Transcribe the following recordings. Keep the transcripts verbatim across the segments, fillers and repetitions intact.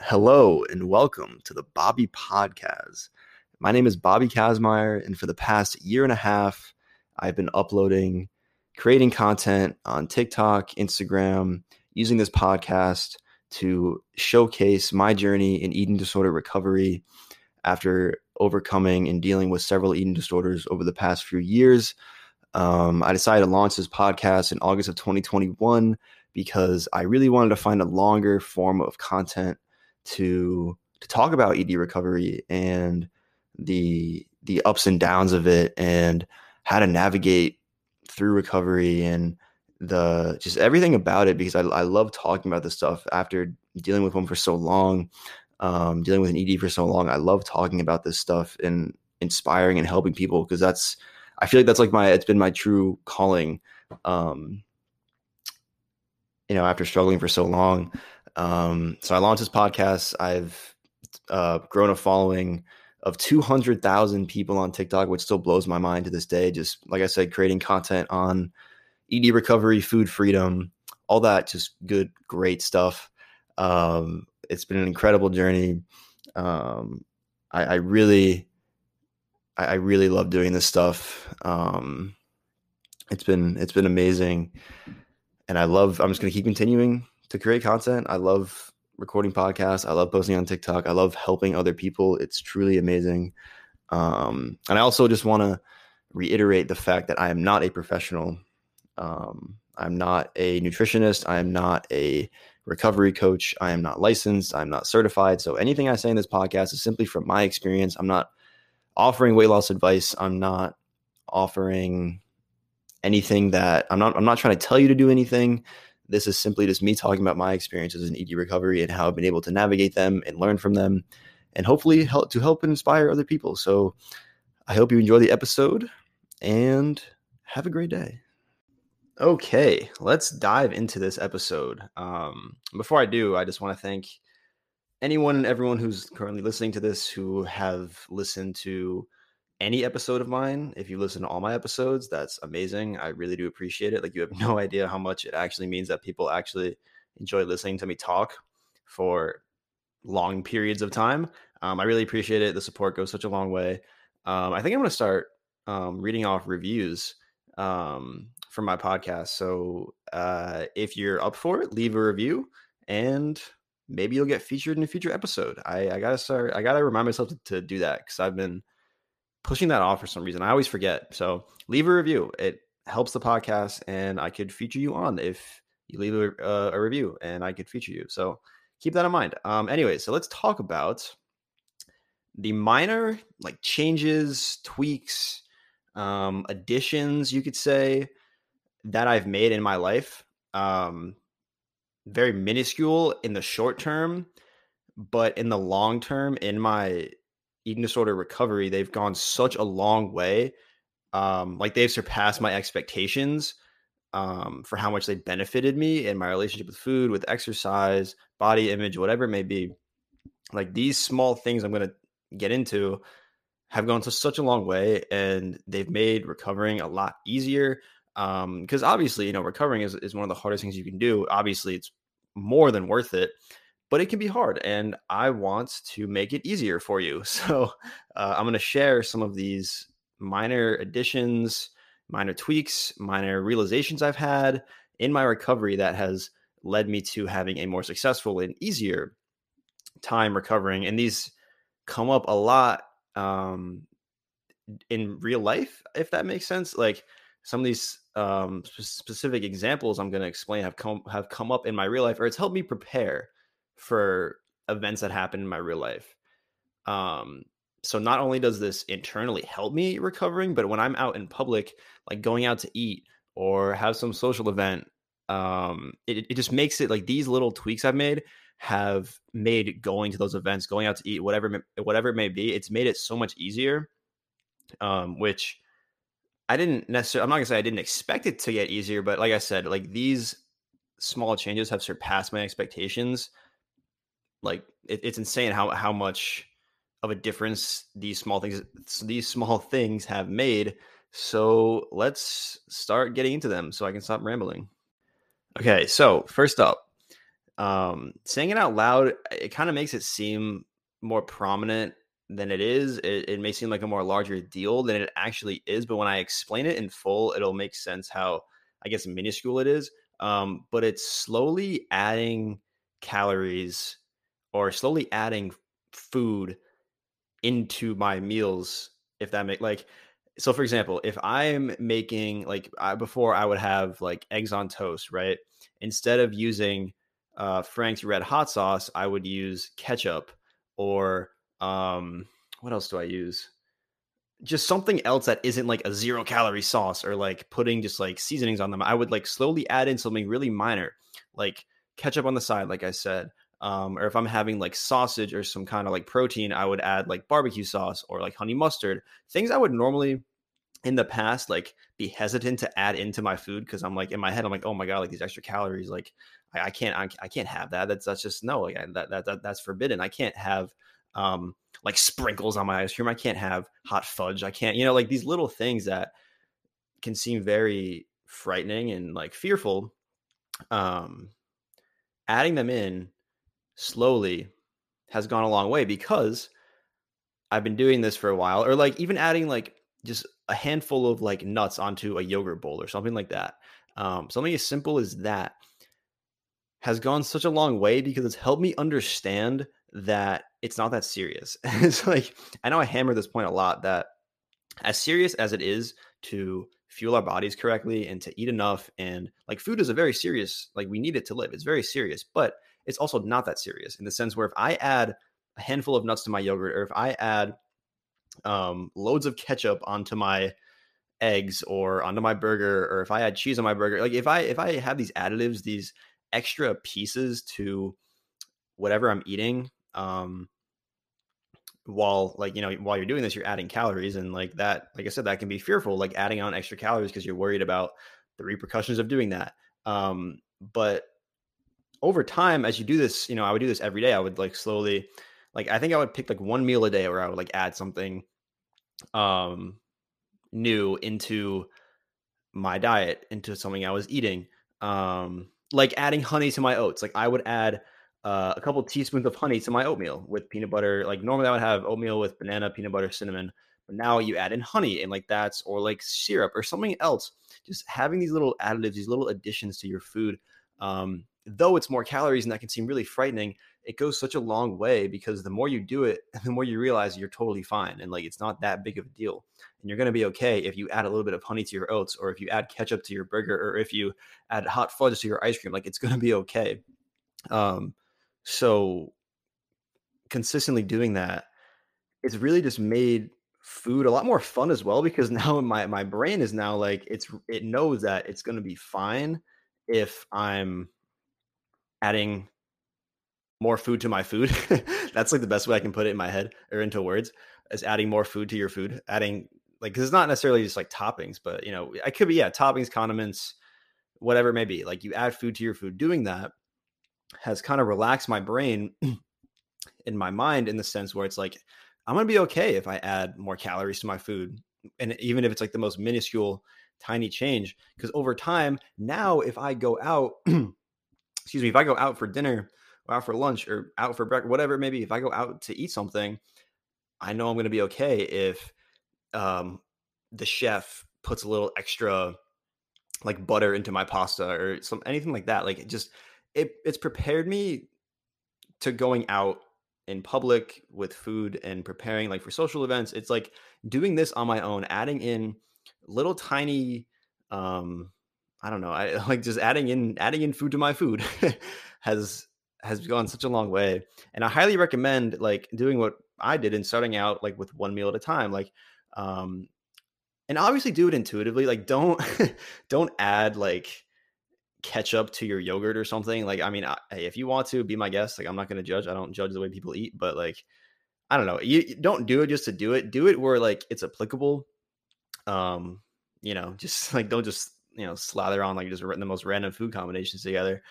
Hello and welcome to the Bobby Podcast. My name is Bobby Kazz, and for the past year and a half, I've been uploading, creating content on TikTok, Instagram, using this podcast to showcase my journey in eating disorder recovery after overcoming and dealing with several eating disorders over the past few years. Um, I decided to launch this podcast in August of twenty twenty-one because I really wanted to find a longer form of content to to talk about E D recovery and the the ups and downs of it and how to navigate through recovery and the just everything about it, because I, I love talking about this stuff after dealing with one for so long, um, dealing with an E D for so long. I love talking about this stuff and inspiring and helping people, because that's, I feel like that's like my, it's been my true calling, um, you know, after struggling for so long. Um, so I launched this podcast. I've uh, grown a following of two hundred thousand people on TikTok, which still blows my mind to this day. Just like I said, creating content on E D recovery, food freedom, all that just good, great stuff. Um, it's been an incredible journey. Um, I, I really, I, I really love doing this stuff. Um, it's been, it's been amazing. And I love, I'm just going to keep continuing to create content. I love recording podcasts. I love posting on TikTok. I love helping other people. It's truly amazing. Um, and I also just want to reiterate the fact that I am not a professional. Um, I'm not a nutritionist. I am not a recovery coach. I am not licensed. I'm not certified. So anything I say in this podcast is simply from my experience. I'm not offering weight loss advice. I'm not offering anything that I'm not, I'm not trying to tell you to do anything. This is simply just me talking about my experiences in E D recovery and how I've been able to navigate them and learn from them and hopefully help to help and inspire other people. So I hope you enjoy the episode and have a great day. Okay, let's dive into this episode. Um, before I do, I just want to thank anyone and everyone who's currently listening to this, who have listened to any episode of mine. If you listen to all my episodes, that's amazing. I really do appreciate it. Like, you have no idea how much it actually means that people actually enjoy listening to me talk for long periods of time. Um, I really appreciate it. The support goes such a long way. Um, I think I'm going to start um, reading off reviews um, from my podcast. So uh, if you're up for it, leave a review and maybe you'll get featured in a future episode. I, I got to start. I got to remind myself to, to do that, because I've been pushing that off for some reason. I always forget. So leave a review. It helps the podcast, and I could feature you on if you leave a, uh, a review and I could feature you. So keep that in mind. Um, anyway, so let's talk about the minor like changes, tweaks, um, additions, you could say, that I've made in my life. Um, very minuscule in the short term, but in the long term, in my eating disorder recovery, they've gone such a long way. Um, like, they've surpassed my expectations um, for how much they benefited me in my relationship with food, with exercise, body image, whatever it may be. Like, these small things I'm going to get into have gone to such a long way, and they've made recovering a lot easier. Um, because obviously, you know, recovering is, is one of the hardest things you can do. Obviously, it's more than worth it, but it can be hard, and I want to make it easier for you. So uh, I'm going to share some of these minor additions, minor tweaks, minor realizations I've had in my recovery that has led me to having a more successful and easier time recovering. And these come up a lot um, in real life, if that makes sense. Like, some of these um, sp- specific examples I'm going to explain have come have come up in my real life, or it's helped me prepare for events that happen in my real life. Um, so not only does this internally help me recovering, but when I'm out in public, like going out to eat or have some social event, um, it, it just makes it like these little tweaks I've made have made going to those events, going out to eat, whatever, whatever it may be, it's made it so much easier, um, which I didn't necessarily, I'm not gonna say I didn't expect it to get easier, but like I said, like these small changes have surpassed my expectations. Like it, it's insane how, how much of a difference these small things, these small things have made. So let's start getting into them so I can stop rambling. Okay. So first up, um, saying it out loud, it kind of makes it seem more prominent than it is. It, it may seem like a more larger deal than it actually is, but when I explain it in full, it'll make sense how, I guess, minuscule it is. Um, but it's slowly adding calories or slowly adding food into my meals. If that make like, so for example, if I'm making like I, before I would have like eggs on toast, right? Instead of using uh, Frank's Red Hot Sauce, I would use ketchup or um, what else do I use? Just something else that isn't like a zero calorie sauce or like putting just like seasonings on them. I would like slowly add in something really minor, like ketchup on the side, like I said. Um, or if I'm having like sausage or some kind of like protein, I would add like barbecue sauce or like honey mustard, things I would normally in the past, like be hesitant to add into my food. Cause I'm like in my head, I'm like, oh my God, like these extra calories, like I, I can't, I, I can't have that. That's, that's just no, like I, that, that, that, that's forbidden. I can't have, um, like sprinkles on my ice cream. I can't have hot fudge. I can't, you know, like these little things that can seem very frightening and like fearful. Um, adding them in slowly has gone a long way because I've been doing this for a while, or like even adding like just a handful of like nuts onto a yogurt bowl or something like that. Um, something as simple as that has gone such a long way because it's helped me understand that it's not that serious. It's like, I know I hammer this point a lot, that as serious as it is to fuel our bodies correctly and to eat enough, and like food is a very serious, like we need it to live. It's very serious, but it's also not that serious in the sense where if I add a handful of nuts to my yogurt, or if I add um, loads of ketchup onto my eggs or onto my burger, or if I add cheese on my burger, like if I, if I have these additives, these extra pieces to whatever I'm eating, um, while like, you know, while you're doing this, you're adding calories. And like that, like I said, that can be fearful, like adding on extra calories because you're worried about the repercussions of doing that. Um, but over time, as you do this, you know, I would do this every day. I would like slowly, like, I think I would pick like one meal a day where I would like add something, um, new into my diet, into something I was eating. Um, like adding honey to my oats. Like I would add uh, a couple teaspoons of honey to my oatmeal with peanut butter. Like normally I would have oatmeal with banana, peanut butter, cinnamon, but now you add in honey and like that's, or like syrup or something else, just having these little additives, these little additions to your food. Um, though it's more calories and that can seem really frightening, it goes such a long way because the more you do it, the more you realize you're totally fine. And like, it's not that big of a deal and you're going to be okay if you add a little bit of honey to your oats, or if you add ketchup to your burger, or if you add hot fudge to your ice cream, like it's going to be okay. Um, so consistently doing that, it's really just made food a lot more fun as well, because now my, my brain is now like, it's, it knows that it's going to be fine if I'm adding more food to my food. That's like the best way I can put it in my head or into words, is adding more food to your food, adding like, cause it's not necessarily just like toppings, but you know, I could be, yeah, toppings, condiments, whatever it may be. Like you add food to your food. Doing that has kind of relaxed my brain in my mind in the sense where it's like, I'm going to be okay if I add more calories to my food. And even if it's like the most minuscule, tiny change, because over time now, if I go out, excuse me, if I go out for dinner or out for lunch or out for breakfast, whatever it may be, if I go out to eat something, I know I'm going to be okay if um, the chef puts a little extra like butter into my pasta or some anything like that. Like it just, it it's prepared me to going out in public with food and preparing like for social events. It's like doing this on my own, adding in little tiny, um, I don't know. I like just adding in, adding in food to my food has, has gone such a long way. And I highly recommend like doing what I did and starting out like with one meal at a time, like, um, and obviously do it intuitively. Like don't, don't add like ketchup to your yogurt or something. Like, I mean, I, if you want to be my guest, like, I'm not going to judge. I don't judge the way people eat, but like, I don't know. You, you don't do it just to do it. Do it where like it's applicable. Um, you know, just like, don't just, you know, slather on like just the most random food combinations together.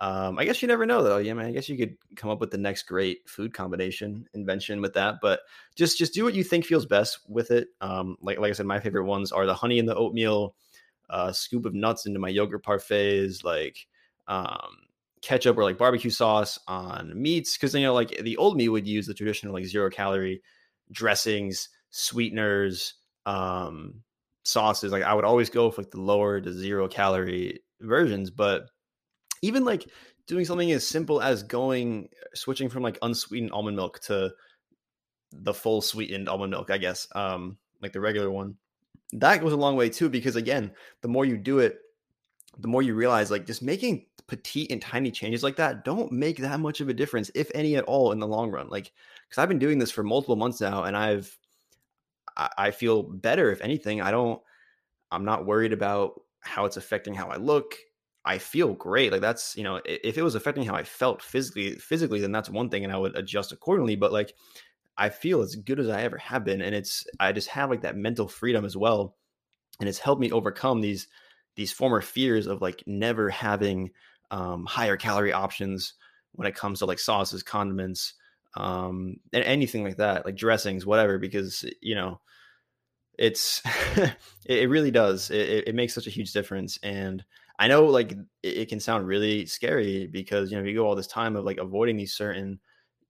Um, I guess you never know though. Yeah, man, I guess you could come up with the next great food combination invention with that, but just, just do what you think feels best with it. Um, like, like I said, my favorite ones are the honey and the oatmeal, uh, scoop of nuts into my yogurt parfaits, like, um, ketchup or like barbecue sauce on meats. Cause you know, like the old me would use the traditional like zero calorie dressings, sweeteners, um, sauces. Like I would always go for like the lower to zero calorie versions, but even like doing something as simple as going, switching from like unsweetened almond milk to the full sweetened almond milk, I guess, um, like the regular one, that goes a long way too, because again, the more you do it, the more you realize like just making petite and tiny changes like that don't make that much of a difference, if any at all, in the long run. Like, cause I've been doing this for multiple months now and I've, I, I feel better. If anything, I don't, I'm not worried about how it's affecting how I look. I feel great. Like that's, you know, if it was affecting how I felt physically, physically, then that's one thing and I would adjust accordingly. But like, I feel as good as I ever have been. And it's, I just have like that mental freedom as well. And it's helped me overcome these, these former fears of like never having um, higher calorie options when it comes to like sauces, condiments, um, and anything like that, like dressings, whatever, because, you know, it's, it really does. It, it makes such a huge difference. And I know like it can sound really scary because, you know, you go all this time of like avoiding these certain,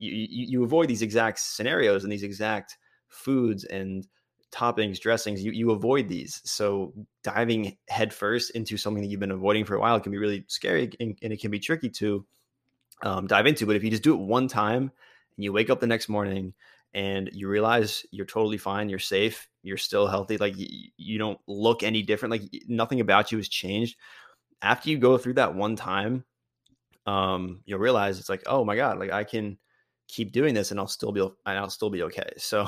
you, you, you avoid these exact scenarios and these exact foods and toppings, dressings, you, you avoid these. So diving headfirst into something that you've been avoiding for a while can be really scary and, and it can be tricky to um, dive into. But if you just do it one time and you wake up the next morning and you realize you're totally fine, you're safe, you're still healthy, like you, you don't look any different, like nothing about you has changed. After you go through that one time, um, you'll realize it's like, oh my God, like I can keep doing this and I'll still be, and I'll still be okay. So,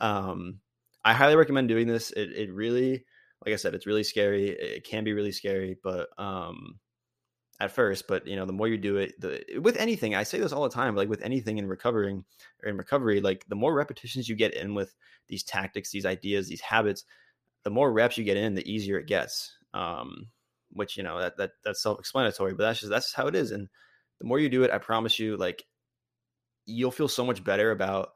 um, I highly recommend doing this. It, it really, like I said, it's really scary. It can be really scary, but, um, at first, but you know, the more you do it, the, with anything, I say this all the time, like with anything in recovering or in recovery, like the more repetitions you get in with these tactics, these ideas, these habits, the more reps you get in, the easier it gets. Um, which, you know, that, that, that's self-explanatory, but that's just, that's how it is. And the more you do it, I promise you, like you'll feel so much better about,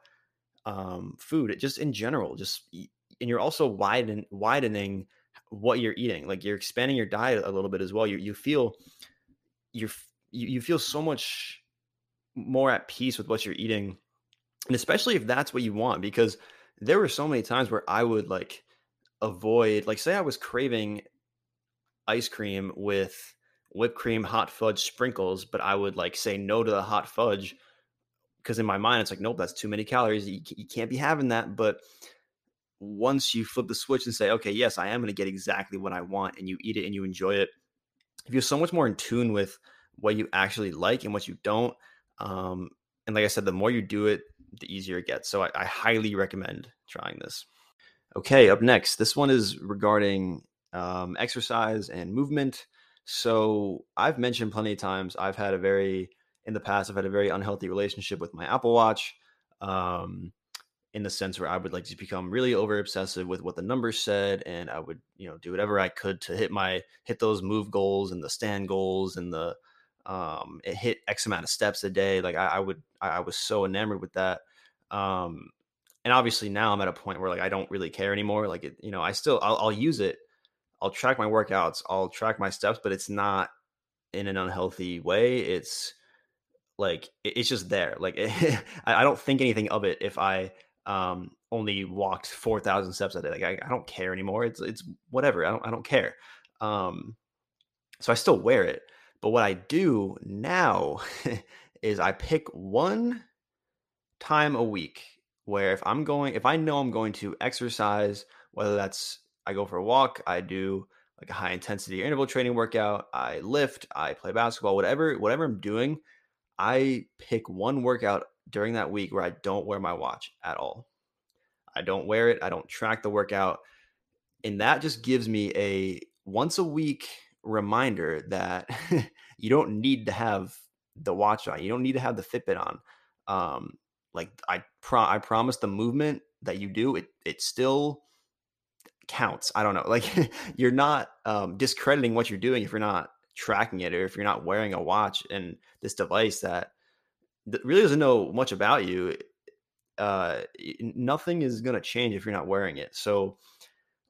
um, food, it just in general, just, and you're also widen, widening what you're eating. Like you're expanding your diet a little bit as well. You, you feel you're, you, you feel so much more at peace with what you're eating. And especially if that's what you want, because there were so many times where I would like avoid, like say I was craving ice cream with whipped cream, hot fudge sprinkles, but I would like say no to the hot fudge because in my mind, it's like, nope, that's too many calories. You, you can't be having that. But once you flip the switch and say, okay, yes, I am going to get exactly what I want, and you eat it and you enjoy it, if you're so much more in tune with what you actually like and what you don't. Um, and like I said, the more you do it, the easier it gets. So I, I highly recommend trying this. Okay, up next, this one is regarding um, exercise and movement. So I've mentioned plenty of times, I've had a very, in the past, I've had a very unhealthy relationship with my Apple Watch, um, in the sense where I would like to become really over obsessive with what the numbers said. And I would, you know, do whatever I could to hit my, hit those move goals and the stand goals and the, um, it hit X amount of steps a day. Like I, I would, I, I was so enamored with that. Um, and obviously now I'm at a point where like, I don't really care anymore. Like, it, you know, I still, I'll, I'll use it. I'll track my workouts, I'll track my steps, but it's not in an unhealthy way. It's like, it's just there. Like it, I don't think anything of it. If I um, only walked four thousand steps a day, like I, I don't care anymore. It's, it's whatever. I don't, I don't care. Um, so I still wear it, but what I do now is I pick one time a week where if I'm going, if I know I'm going to exercise, whether that's, I go for a walk, I do like a high intensity interval training workout, I lift, I play basketball, whatever, whatever I'm doing, I pick one workout during that week where I don't wear my watch at all. I don't wear it. I don't track the workout. And that just gives me a once a week reminder that you don't need to have the watch on. You don't need to have the Fitbit on. Um, like I pro- I promise the movement that you do, it it still counts. I don't know. Like you're not um, discrediting what you're doing if you're not tracking it or if you're not wearing a watch and this device that really doesn't know much about you. Uh, nothing is going to change if you're not wearing it. So,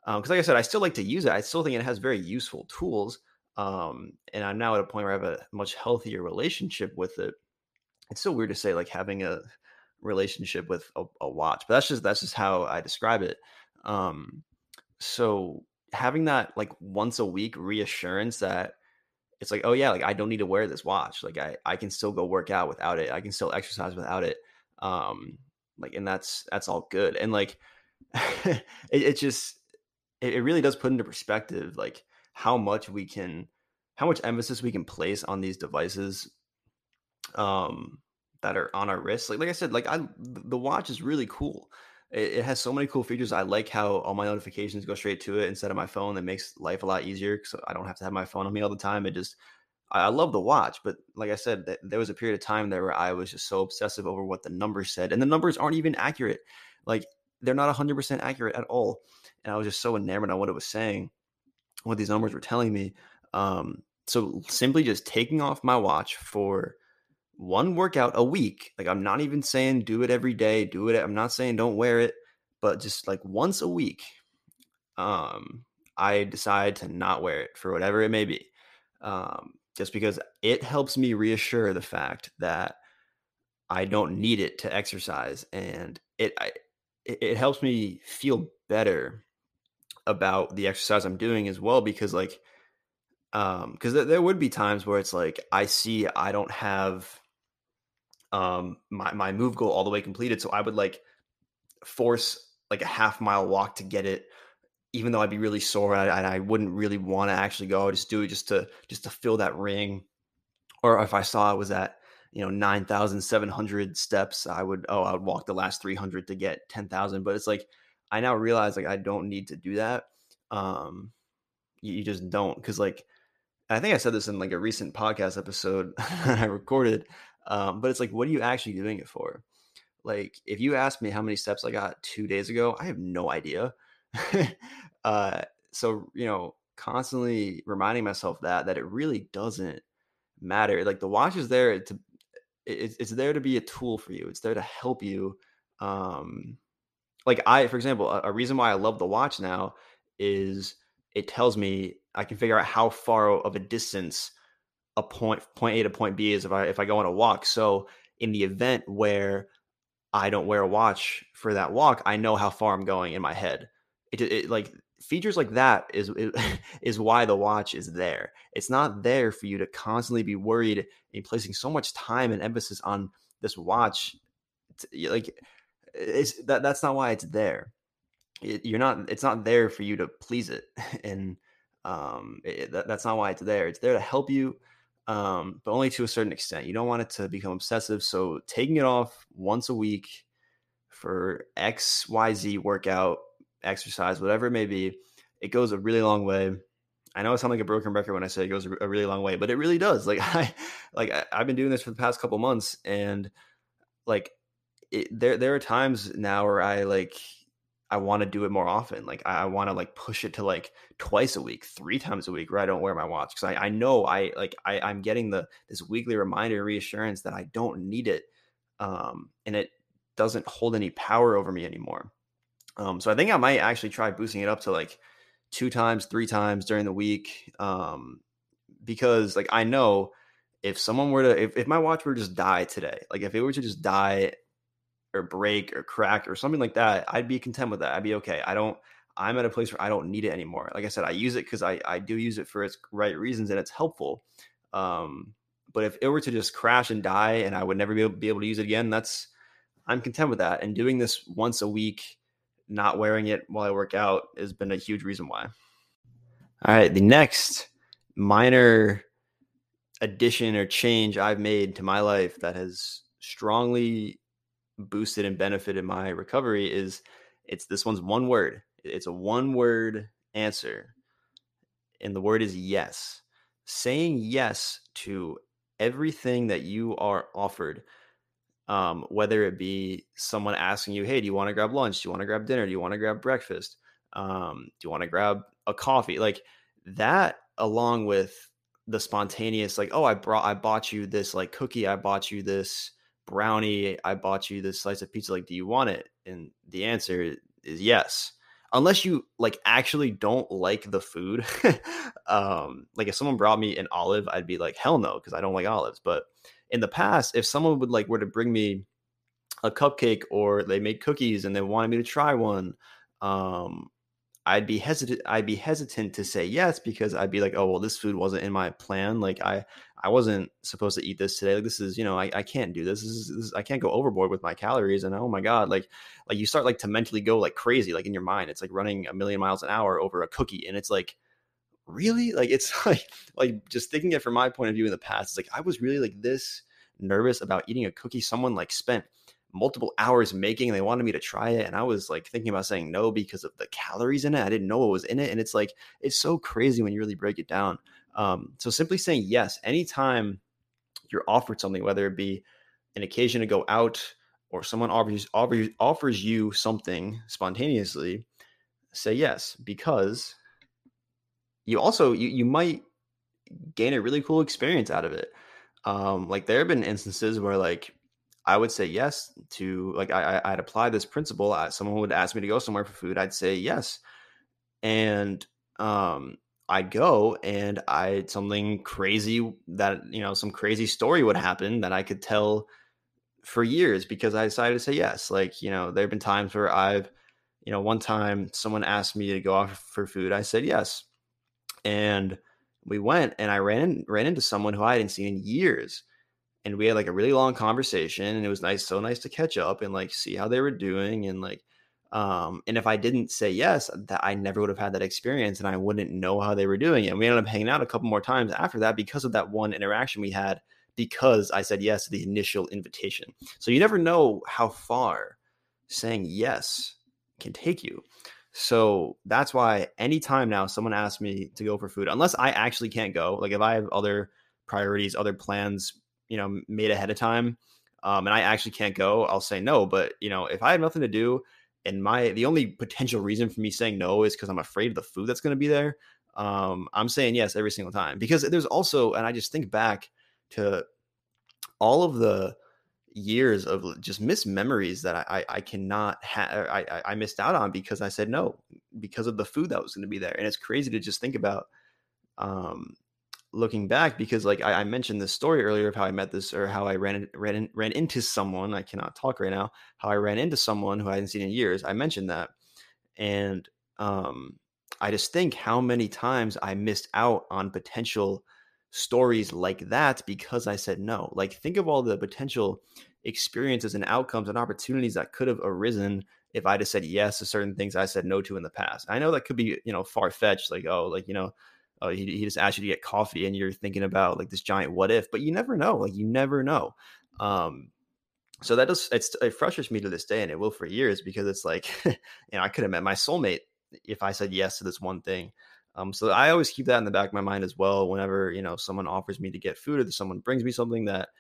um, cause like I said, I still like to use it. I still think it has very useful tools. Um, and I'm now at a point where I have a much healthier relationship with it. It's so weird to say like having a relationship with a, a watch, but that's just, that's just how I describe it. Um, so having that like once a week reassurance that it's like, oh yeah, like I don't need to wear this watch. Like I, I can still go work out without it. I can still exercise without it. Um, like, and that's, that's all good. And like, it, it just, it, it really does put into perspective, like how much we can, how much emphasis we can place on these devices um, that are on our wrists. Like, like I said, like I, the watch is really cool. It, it has so many cool features. I like how all my notifications go straight to it instead of my phone. That makes life a lot easier. So I don't have to have my phone on me all the time. It just, I love the watch, but like I said, th- there was a period of time there where I was just so obsessive over what the numbers said, and the numbers aren't even accurate. Like they're not one hundred percent accurate at all. And I was just so enamored on what it was saying, what these numbers were telling me. Um, so simply just taking off my watch for one workout a week. Like I'm not even saying do it every day, do it. I'm not saying don't wear it, but just like once a week, um, I decide to not wear it for whatever it may be. Um, just because it helps me reassure the fact that I don't need it to exercise. And it, I, it, it helps me feel better about the exercise I'm doing as well. Because like, um, cause th- there would be times where it's like, I see, I don't have, um, my, my move goal all the way completed. So I would like force like a half mile walk to get it, even though I'd be really sore and I, I wouldn't really want to actually go. I would just do it just to, just to fill that ring. Or if I saw it was at, you know, nine thousand seven hundred steps, I would, oh, I would walk the last three hundred to get ten thousand. But it's like, I now realize like, I don't need to do that. Um, you, you just don't. Cause like, I think I said this in like a recent podcast episode that I recorded. Um, but it's like, what are you actually doing it for? Like, if you asked me how many steps I got two days ago, I have no idea. uh, so, you know, constantly reminding myself that, that it really doesn't matter. Like the watch is there to, it, it's there to be a tool for you. It's there to help you. Um, like I, for example, a, a reason why I love the watch now is it tells me I can figure out how far of a distance a point, point A to point B is if I, if I go on a walk. So in the event where I don't wear a watch for that walk, I know how far I'm going in my head. It, it like features like that is it, is why the watch is there. It's not there for you to constantly be worried and placing so much time and emphasis on this watch. It's, like it's that that's not why it's there. It, you're not. It's not there for you to please it, and um, it, that, that's not why it's there. It's there to help you, um, but only to a certain extent. You don't want it to become obsessive. So taking it off once a week for X Y Z workout, exercise, whatever it may be, it goes a really long way. I know I sound like a broken record when I say it goes a really long way, but it really does. Like I, like I, I've been doing this for the past couple months, and like it, there, there are times now where I like I want to do it more often. Like I, I want to like push it to like twice a week, three times a week, where I don't wear my watch because I, I know I like I, I'm getting the this weekly reminder, reassurance that I don't need it, um, and it doesn't hold any power over me anymore. Um, so I think I might actually try boosting it up to like two times, three times during the week. Um, because like, I know if someone were to, if, if my watch were to just die today, like if it were to just die or break or crack or something like that, I'd be content with that. I'd be okay. I don't, I'm at a place where I don't need it anymore. Like I said, I use it cause I, I do use it for its right reasons and it's helpful. Um, but if it were to just crash and die and I would never be able, be able to use it again, that's, I'm content with that. And doing this once a week, not wearing it while I work out has been a huge reason why. All right. The next minor addition or change I've made to my life that has strongly boosted and benefited my recovery is it's this one's one word. It's a one word answer. And the word is yes. saying yes to everything that you are offered, um, whether it be someone asking you, hey, do you want to grab lunch? Do you want to grab dinner? Do you want to grab breakfast? Um, do you want to grab a coffee? Like that, along with the spontaneous, like, oh, I brought, I bought you this like cookie. I bought you this brownie. I bought you this slice of pizza. Like, do you want it? And the answer is yes. Unless you like actually don't like the food. um, like if someone brought me an olive, I'd be like, hell no, because I don't like olives. But in the past, if someone would like were to bring me a cupcake or they made cookies and they wanted me to try one, um, I'd be hesitant. I'd be hesitant to say yes, because I'd be like, oh, well, this food wasn't in my plan. Like I, I wasn't supposed to eat this today. Like this is, you know, I, I can't do this. This is, this is, I can't go overboard with my calories. And oh my God, like, like you start like to mentally go like crazy, like in your mind, it's like running a million miles an hour over a cookie. And it's like, really? Like, it's like, like just thinking it from my point of view in the past, it's like, I was really like this nervous about eating a cookie someone like spent multiple hours making, and they wanted me to try it. And I was like thinking about saying no because of the calories in it. I didn't know what was in it. And it's like, it's so crazy when you really break it down. Um, so simply saying yes, anytime you're offered something, whether it be an occasion to go out or someone offers, offers, offers you something spontaneously, say yes, because you also, you, you might gain a really cool experience out of it. Um, like there have been instances where like, I would say yes to like, I, I'd apply this principle. I, someone would ask me to go somewhere for food. I'd say yes. And um, I'd go and I, something crazy that, you know, some crazy story would happen that I could tell for years because I decided to say yes. Like, you know, there've been times where I've, you know, one time someone asked me to go out for food. I said yes. And we went and I ran, ran into someone who I hadn't seen in years. And we had like a really long conversation, and it was nice, so nice to catch up and like see how they were doing. And like, um, and if I didn't say yes, that I never would have had that experience, and I wouldn't know how they were doing it. And we ended up hanging out a couple more times after that because of that one interaction we had, because I said yes to the initial invitation. So you never know how far saying yes can take you. So that's why anytime now someone asks me to go for food, unless I actually can't go, like if I have other priorities, other plans, you know, made ahead of time, um, and I actually can't go, I'll say no. But, you know, if I have nothing to do and my, the only potential reason for me saying no is because I'm afraid of the food that's going to be there, um, I'm saying yes every single time. Because there's also, and I just think back to all of the years of just missed memories that I, I, I cannot have, I, I missed out on because I said no, because of the food that was going to be there. And it's crazy to just think about, um, looking back, because like I, I mentioned this story earlier of how I met this, or how I ran ran ran into someone. I cannot talk right now. How I ran into someone who I hadn't seen in years. I mentioned that, and um, I just think how many times I missed out on potential stories like that because I said no. Like think of all the potential experiences and outcomes and opportunities that could have arisen if I just said yes to certain things I said no to in the past. I know that could be, you know, far fetched. Like oh, like you know. Oh, he, he just asked you to get coffee and you're thinking about like this giant what if, but you never know. Like you never know. Um, so that does, it's, it frustrates me to this day, and it will for years, because it's like, you know, I could have met my soulmate if I said yes to this one thing. Um, so I always keep that in the back of my mind as well. Whenever, you know, someone offers me to get food, or someone brings me something that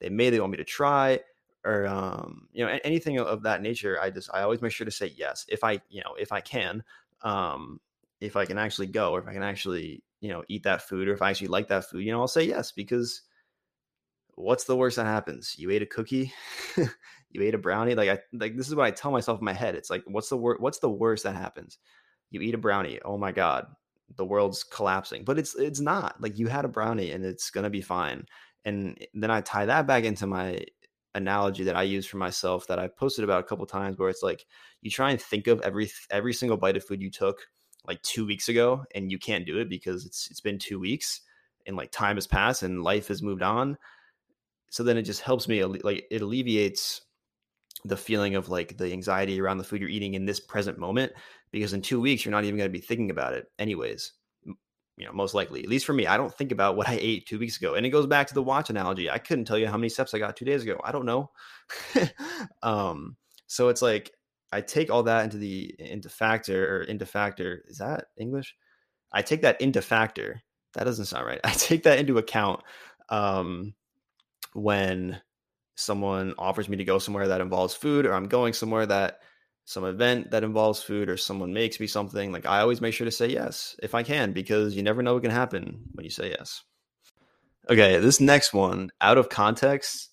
they made, they want me to try, or, um, you know, anything of that nature, I just, I always make sure to say yes. If I, you know, if I can, um, if I can actually go, or if I can actually, you know, eat that food, or if I actually like that food, you know, I'll say yes, because what's the worst that happens? You ate a cookie, you ate a brownie. Like I, like this is what I tell myself in my head. It's like, what's the worst, what's the worst that happens? You eat a brownie. Oh my God, the world's collapsing, but it's, it's not. Like you had a brownie and it's going to be fine. And then I tie that back into my analogy that I use for myself that I've posted about a couple of times, where it's like, you try and think of every, every single bite of food you took like two weeks ago, and you can't do it because it's it's been two weeks and like time has passed and life has moved on. So then it just helps me, like it alleviates the feeling of like the anxiety around the food you're eating in this present moment, because in two weeks, you're not even going to be thinking about it anyways, you know, most likely, at least for me, I don't think about what I ate two weeks ago. And it goes back to the watch analogy. I couldn't tell you how many steps I got two days ago. I don't know. um, so it's like, I take all that into the into factor or into factor. Is that English? I take that into factor that doesn't sound right. I take that into account um, when someone offers me to go somewhere that involves food, or I'm going somewhere that some event that involves food, or someone makes me something. Like, I always make sure to say yes if I can, because you never know what can happen when you say yes. Okay, this next one, out of context,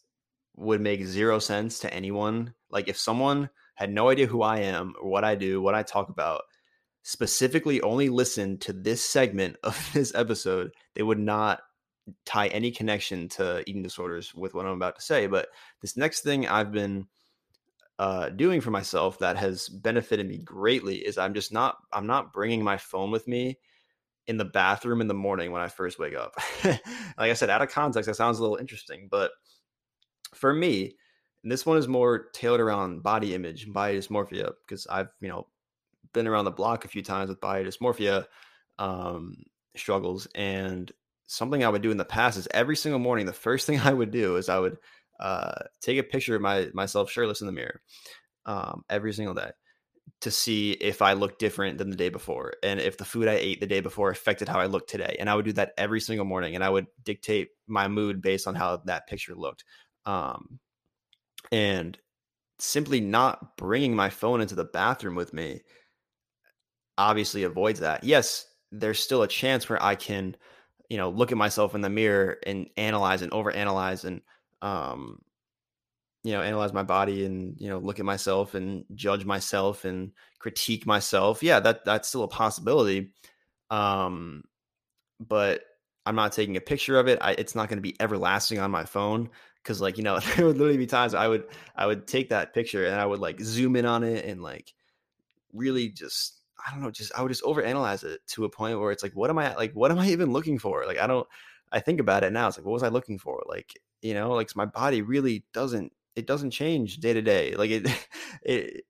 would make zero sense to anyone. Like, if someone had no idea who I am or what I do, what I talk about, specifically only listened to this segment of this episode, they would not tie any connection to eating disorders with what I'm about to say. But this next thing I've been uh, doing for myself that has benefited me greatly is I'm just not, I'm not bringing my phone with me in the bathroom in the morning when I first wake up. Like I said, out of context, that sounds a little interesting, but for me, and this one is more tailored around body image and body dysmorphia, because I've, you know, been around the block a few times with body dysmorphia um, struggles. And something I would do in the past is every single morning, the first thing I would do is I would uh, take a picture of my myself shirtless in the mirror um, every single day, to see if I look different than the day before, and if the food I ate the day before affected how I look today. And I would do that every single morning, and I would dictate my mood based on how that picture looked. Um, and simply not bringing my phone into the bathroom with me obviously avoids that. Yes, there's still a chance where I can, you know, look at myself in the mirror and analyze and overanalyze and, um, you know, analyze my body and, you know, look at myself and judge myself and critique myself. Yeah, that that's still a possibility. Um, but I'm not taking a picture of it. I, it's not going to be everlasting on my phone. Cause like, you know, there would literally be times I would, I would take that picture and I would like zoom in on it and like really just, I don't know, just, I would just overanalyze it to a point where it's like, what am I like, what am I even looking for? Like, I don't, I think about it now. It's like, what was I looking for? Like, you know, like my body really doesn't, it doesn't change day to day. Like it, it,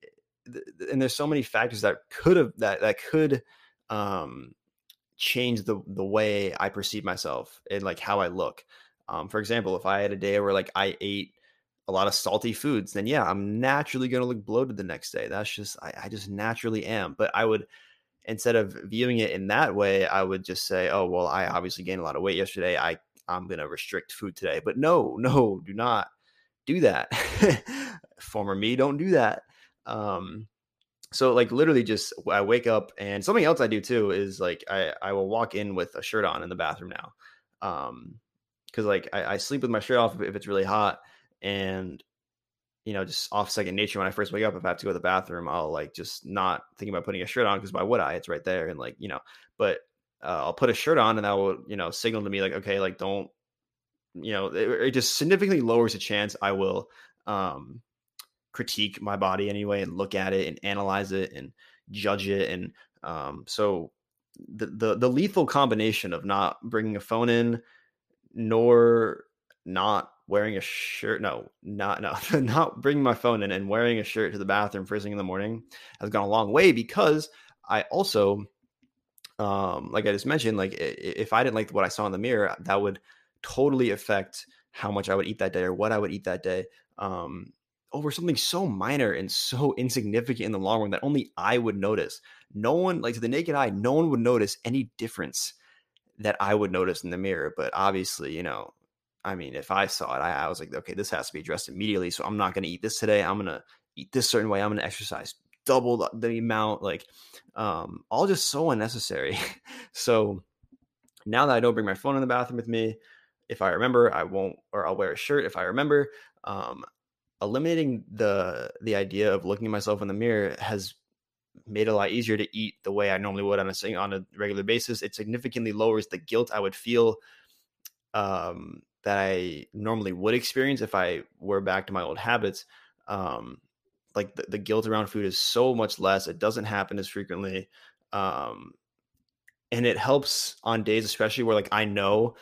and there's so many factors that could have, that, that could, um, change the, the way I perceive myself and like how I look. Um, for example, if I had a day where like I ate a lot of salty foods, then yeah, I'm naturally going to look bloated the next day. That's just, I, I just naturally am. But I would, instead of viewing it in that way, I would just say, oh, well, I obviously gained a lot of weight yesterday. I, I'm going to restrict food today. But no, no, do not do that. Former me, don't do that. Um, so like literally just, I wake up, and something else I do too is like, I, I will walk in with a shirt on in the bathroom now. Um, cause like I, I sleep with my shirt off if it's really hot, and, you know, just off second nature, when I first wake up, if I have to go to the bathroom, I'll like, just not thinking about putting a shirt on. Cause why would I? It's right there. And like, you know, but uh, I'll put a shirt on, and that will, you know, signal to me like, okay, like don't, you know, it, it just significantly lowers the chance I will um, critique my body anyway, and look at it and analyze it and judge it. And um, so the, the, the lethal combination of not bringing a phone in, nor not wearing a shirt. No, not, no, not bringing my phone in and wearing a shirt to the bathroom first thing in the morning has gone a long way, because I also, um, like I just mentioned, like if I didn't like what I saw in the mirror, that would totally affect how much I would eat that day or what I would eat that day. Um, over something so minor and so insignificant in the long run that only I would notice. No one, like to the naked eye, no one would notice any difference that I would notice in the mirror. But obviously, you know, I mean, if I saw it, I, I was like, okay, this has to be addressed immediately. So I'm not going to eat this today. I'm going to eat this certain way. I'm going to exercise double the, the amount, like, um, all just so unnecessary. So now that I don't bring my phone in the bathroom with me, if I remember, I won't, or I'll wear a shirt if I remember. Um, eliminating the, the idea of looking at myself in the mirror has made it a lot easier to eat the way I normally would on a on a regular basis. It significantly lowers the guilt I would feel um, that I normally would experience if I were back to my old habits. Um, like the, the guilt around food is so much less. It doesn't happen as frequently. Um, and it helps on days, especially where like I know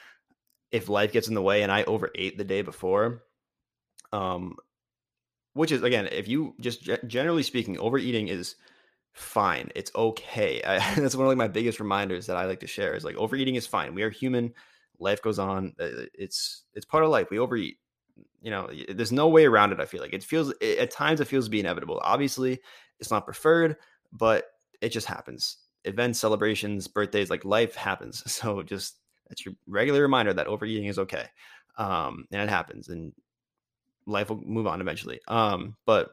if life gets in the way and I overate the day before, um, which is, again, if you just generally speaking, overeating is fine. It's okay. I, that's one of like my biggest reminders that I like to share is like overeating is fine. We are human. Life goes on. It's, it's part of life. We overeat, you know, there's no way around it. I feel like it feels it, at times it feels to be inevitable. Obviously it's not preferred, but it just happens. Events, celebrations, birthdays, like life happens. So just It's your regular reminder that overeating is okay. Um, and it happens, and life will move on eventually. Um, but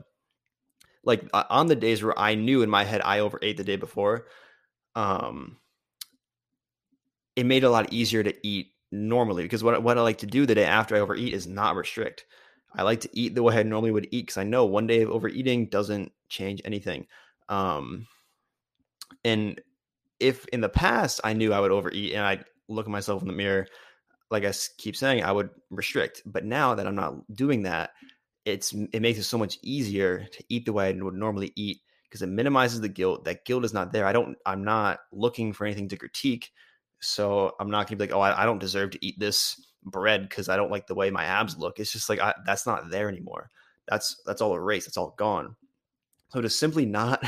like on the days where I knew in my head I overate the day before, um, it made it a lot easier to eat normally, because what what I like to do the day after I overeat is not restrict. I like to eat the way I normally would eat, because I know one day of overeating doesn't change anything. Um, and if in the past I knew I would overeat and I'd look at myself in the mirror, like I keep saying, I would restrict. But now that I'm not doing that, it's it makes it so much easier to eat the way I would normally eat, because it minimizes the guilt. That guilt is not there. I don't, I'm not looking for anything to critique. So I'm not gonna be like, oh, I, I don't deserve to eat this bread because I don't like the way my abs look. It's just like, I, that's not there anymore. That's, that's all erased. It's all gone. So to simply not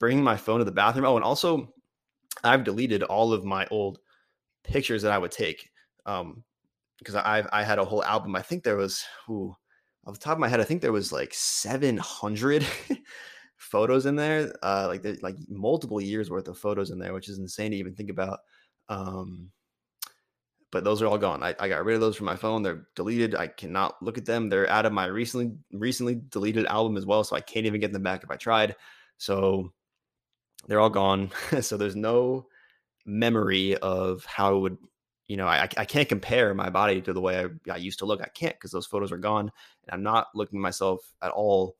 bring my phone to the bathroom. Oh, and also I've deleted all of my old pictures that I would take. Um, because I, I had a whole album. I think there was, ooh, off the top of my head, I think there was like seven hundred photos in there. Uh, like there's like multiple years worth of photos in there, which is insane to even think about. Um, But those are all gone. I, I got rid of those from my phone. They're deleted. I cannot look at them. They're out of my recently recently deleted album as well. So I can't even get them back if I tried. So they're all gone. So there's no memory of how it would, you know, I I can't compare my body to the way I, I used to look. I can't, because those photos are gone. And I'm not looking at myself at all.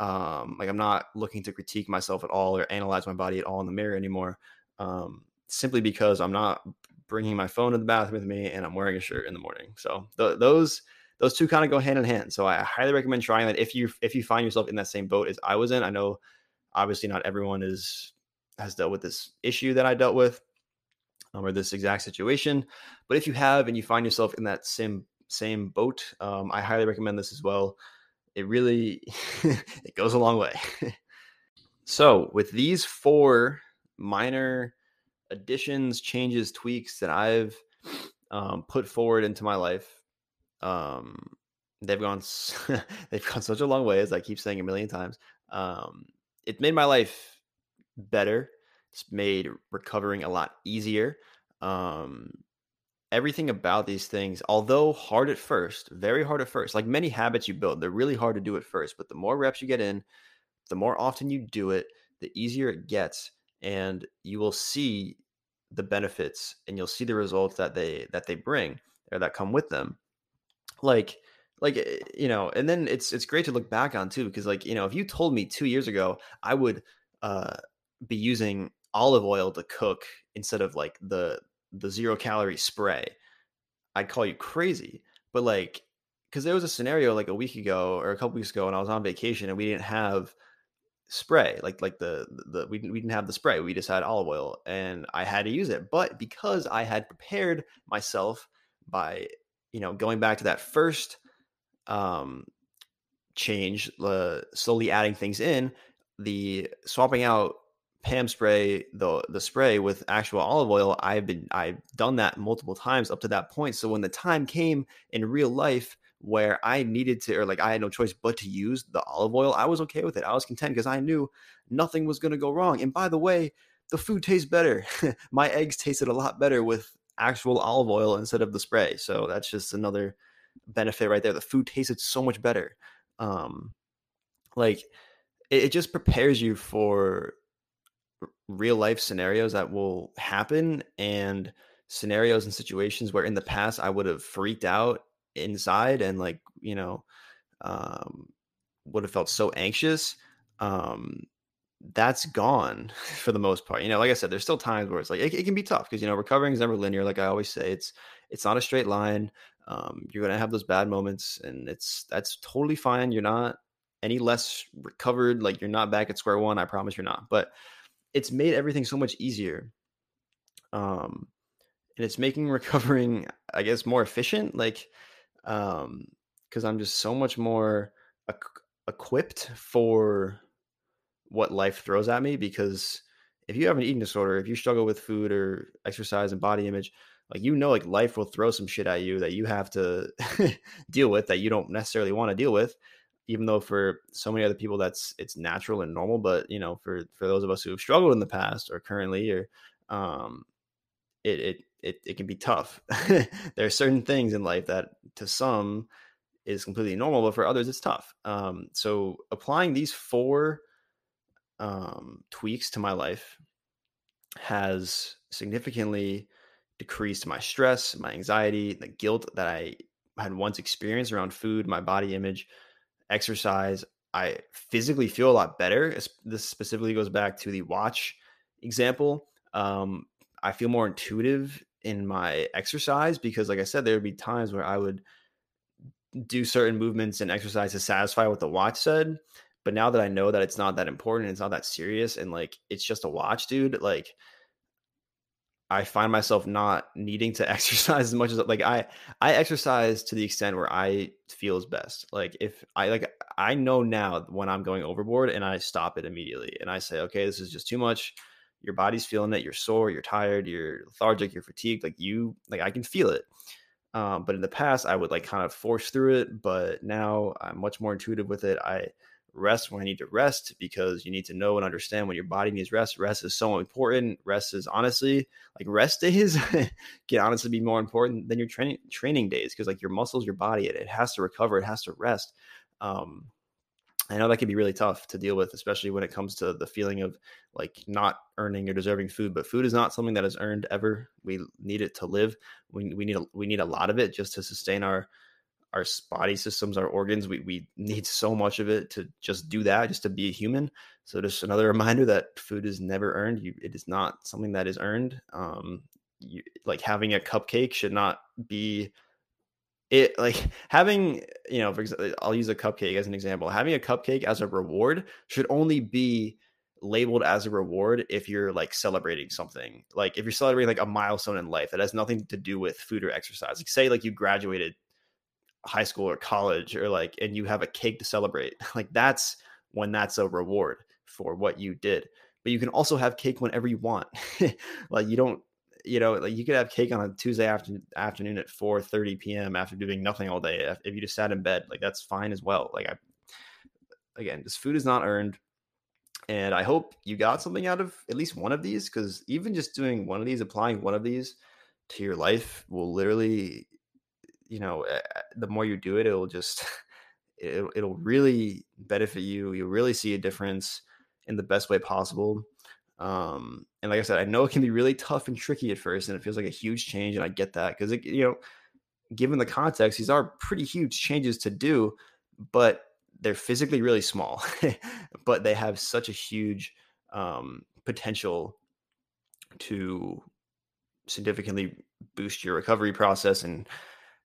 Um, like I'm not looking to critique myself at all or analyze my body at all in the mirror anymore. Um, simply because I'm not bringing my phone to the bathroom with me, and I'm wearing a shirt in the morning. So th- those those two kind of go hand in hand. So I highly recommend trying that if you if you find yourself in that same boat as I was in. I know obviously not everyone is has dealt with this issue that I dealt with, um, or this exact situation. But if you have and you find yourself in that same same boat, um, I highly recommend this as well. It really it goes a long way. So with these four minor additions, changes, tweaks that I've um, put forward into my life, um, they've gone they've gone such a long way, as I keep saying a million times. Um, it made my life better. It's made recovering a lot easier. Um, everything about these things, although hard at first, very hard at first, like many habits you build, they're really hard to do at first, but the more reps you get in, the more often you do it, the easier it gets. And you will see the benefits, and you'll see the results that they that they bring or that come with them. Like, like you know, and then it's it's great to look back on too, because like you know, if you told me two years ago I would uh, be using olive oil to cook instead of like the the zero calorie spray, I'd call you crazy. But like, because there was a scenario like a week ago or a couple weeks ago, and I was on vacation and we didn't have spray, like like the the we didn't, we didn't have the spray, we just had olive oil, and I had to use it. But because I had prepared myself by, you know, going back to that first um change, uh, slowly adding things in, the swapping out P A M spray, the the spray with actual olive oil, I've been I've done that multiple times up to that point. So when the time came in real life where I needed to, or like I had no choice but to use the olive oil, I was okay with it. I was content because I knew nothing was going to go wrong. And by the way, the food tastes better. My eggs tasted a lot better with actual olive oil instead of the spray. So that's just another benefit right there. The food tasted so much better. Um, like it, it just prepares you for real life scenarios that will happen, and scenarios and situations where in the past I would have freaked out inside and like, you know, um, would have felt so anxious. Um, that's gone for the most part. You know, like I said, there's still times where it's like, it, it can be tough because, you know, recovering is never linear. Like I always say, it's, it's not a straight line. Um, you're going to have those bad moments, and it's, that's totally fine. You're not any less recovered. Like you're not back at square one. I promise you're not, but it's made everything so much easier. Um, and it's making recovering, I guess, more efficient. Like, Um, cause I'm just so much more e- equipped for what life throws at me. Because if you have an eating disorder, if you struggle with food or exercise and body image, like, you know, like life will throw some shit at you that you have to deal with, that you don't necessarily want to deal with, even though for so many other people that's, it's natural and normal. But you know, for, for those of us who have struggled in the past or currently, or, um, it it it, it can be tough. There are certain things in life that to some is completely normal, but for others it's tough. Um, so applying these four um, tweaks to my life has significantly decreased my stress, my anxiety, the guilt that I had once experienced around food, my body image, exercise. I physically feel a lot better. This specifically goes back to the watch example. Um, I feel more intuitive in my exercise because, like I said, there would be times where I would do certain movements and exercise to satisfy what the watch said. But now that I know that it's not that important, it's not that serious, and like, it's just a watch, dude, like I find myself not needing to exercise as much as like I, I exercise to the extent where I feel is best. Like if I, like, I know now when I'm going overboard and I stop it immediately and I say, okay, this is just too much. Your body's feeling it. You're sore, you're tired, you're lethargic, you're fatigued. Like you, like I can feel it. Um, but in the past I would like kind of force through it, but now I'm much more intuitive with it. I rest when I need to rest because you need to know and understand when your body needs rest. Rest is so important. Rest is honestly like rest days can honestly be more important than your training training days because like your muscles, your body, it, it has to recover. It has to rest. Um, I know that can be really tough to deal with, especially when it comes to the feeling of like not earning or deserving food, but food is not something that is earned ever. We need it to live. We, we need, a, we need a lot of it just to sustain our, our body systems, our organs. We we need so much of it to just do that, just to be a human. So just another reminder that food is never earned. You, it is not something that is earned. Um, you, like having a cupcake should not be it. Like having, you know, for example, I'll use a cupcake as an example. Having a cupcake as a reward should only be labeled as a reward if you're like celebrating something, like if you're celebrating like a milestone in life that has nothing to do with food or exercise. Like say like you graduated high school or college or like, and you have a cake to celebrate. Like that's when that's a reward for what you did, but you can also have cake whenever you want. Like you don't, you know, like you could have cake on a Tuesday after, afternoon at four thirty p.m. after doing nothing all day. If you just sat in bed, like that's fine as well. Like I, again, this food is not earned. And I hope you got something out of at least one of these. Cause even just doing one of these, applying one of these to your life will literally, you know, the more you do it, it'll just, it, it'll really benefit you. You'll really see a difference in the best way possible. Um, and like I said, I know it can be really tough and tricky at first and it feels like a huge change. And I get that because, you know, given the context, these are pretty huge changes to do, but they're physically really small, but they have such a huge um, potential to significantly boost your recovery process and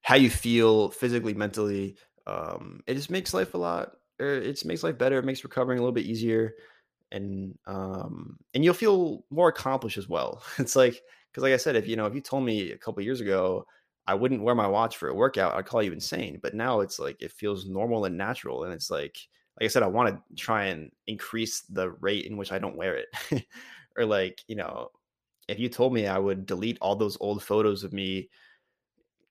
how you feel physically, mentally. Um, it just makes life a lot, or it just makes life better. It makes recovering a little bit easier, and, um, and you'll feel more accomplished as well. It's like, cause like I said, if, you know, if you told me a couple of years ago, I wouldn't wear my watch for a workout, I'd call you insane. But now it's like, it feels normal and natural. And it's like, like I said, I want to try and increase the rate in which I don't wear it. Or like, you know, if you told me I would delete all those old photos of me,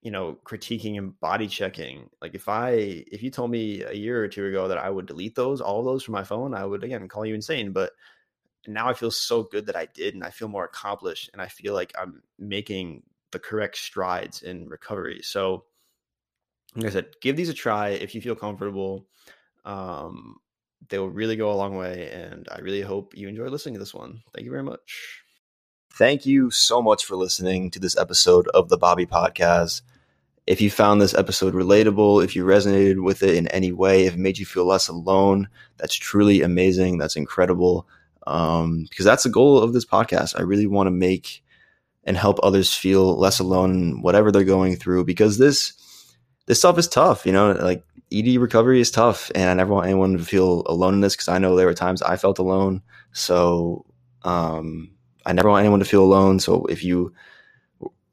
you know, critiquing and body checking. Like if I, if you told me a year or two ago that I would delete those, all those from my phone, I would again call you insane. But now I feel so good that I did, and I feel more accomplished, and I feel like I'm making the correct strides in recovery. So like I said, give these a try. If you feel comfortable, um, they will really go a long way. And I really hope you enjoy listening to this one. Thank you very much. Thank you so much for listening to this episode of the Bobby Podcast. If you found this episode relatable, if you resonated with it in any way, if it made you feel less alone, that's truly amazing. That's incredible. Um, because that's the goal of this podcast. I really want to make and help others feel less alone, whatever they're going through, because this, this stuff is tough. You know, like E D recovery is tough, and I never want anyone to feel alone in this, because I know there were times I felt alone. So, um, I never want anyone to feel alone. So if you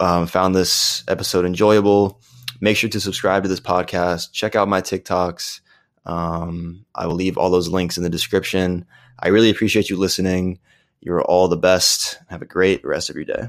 um, found this episode enjoyable, make sure to subscribe to this podcast. Check out my TikToks. Um, I will leave all those links in the description. I really appreciate you listening. You're all the best. Have a great rest of your day.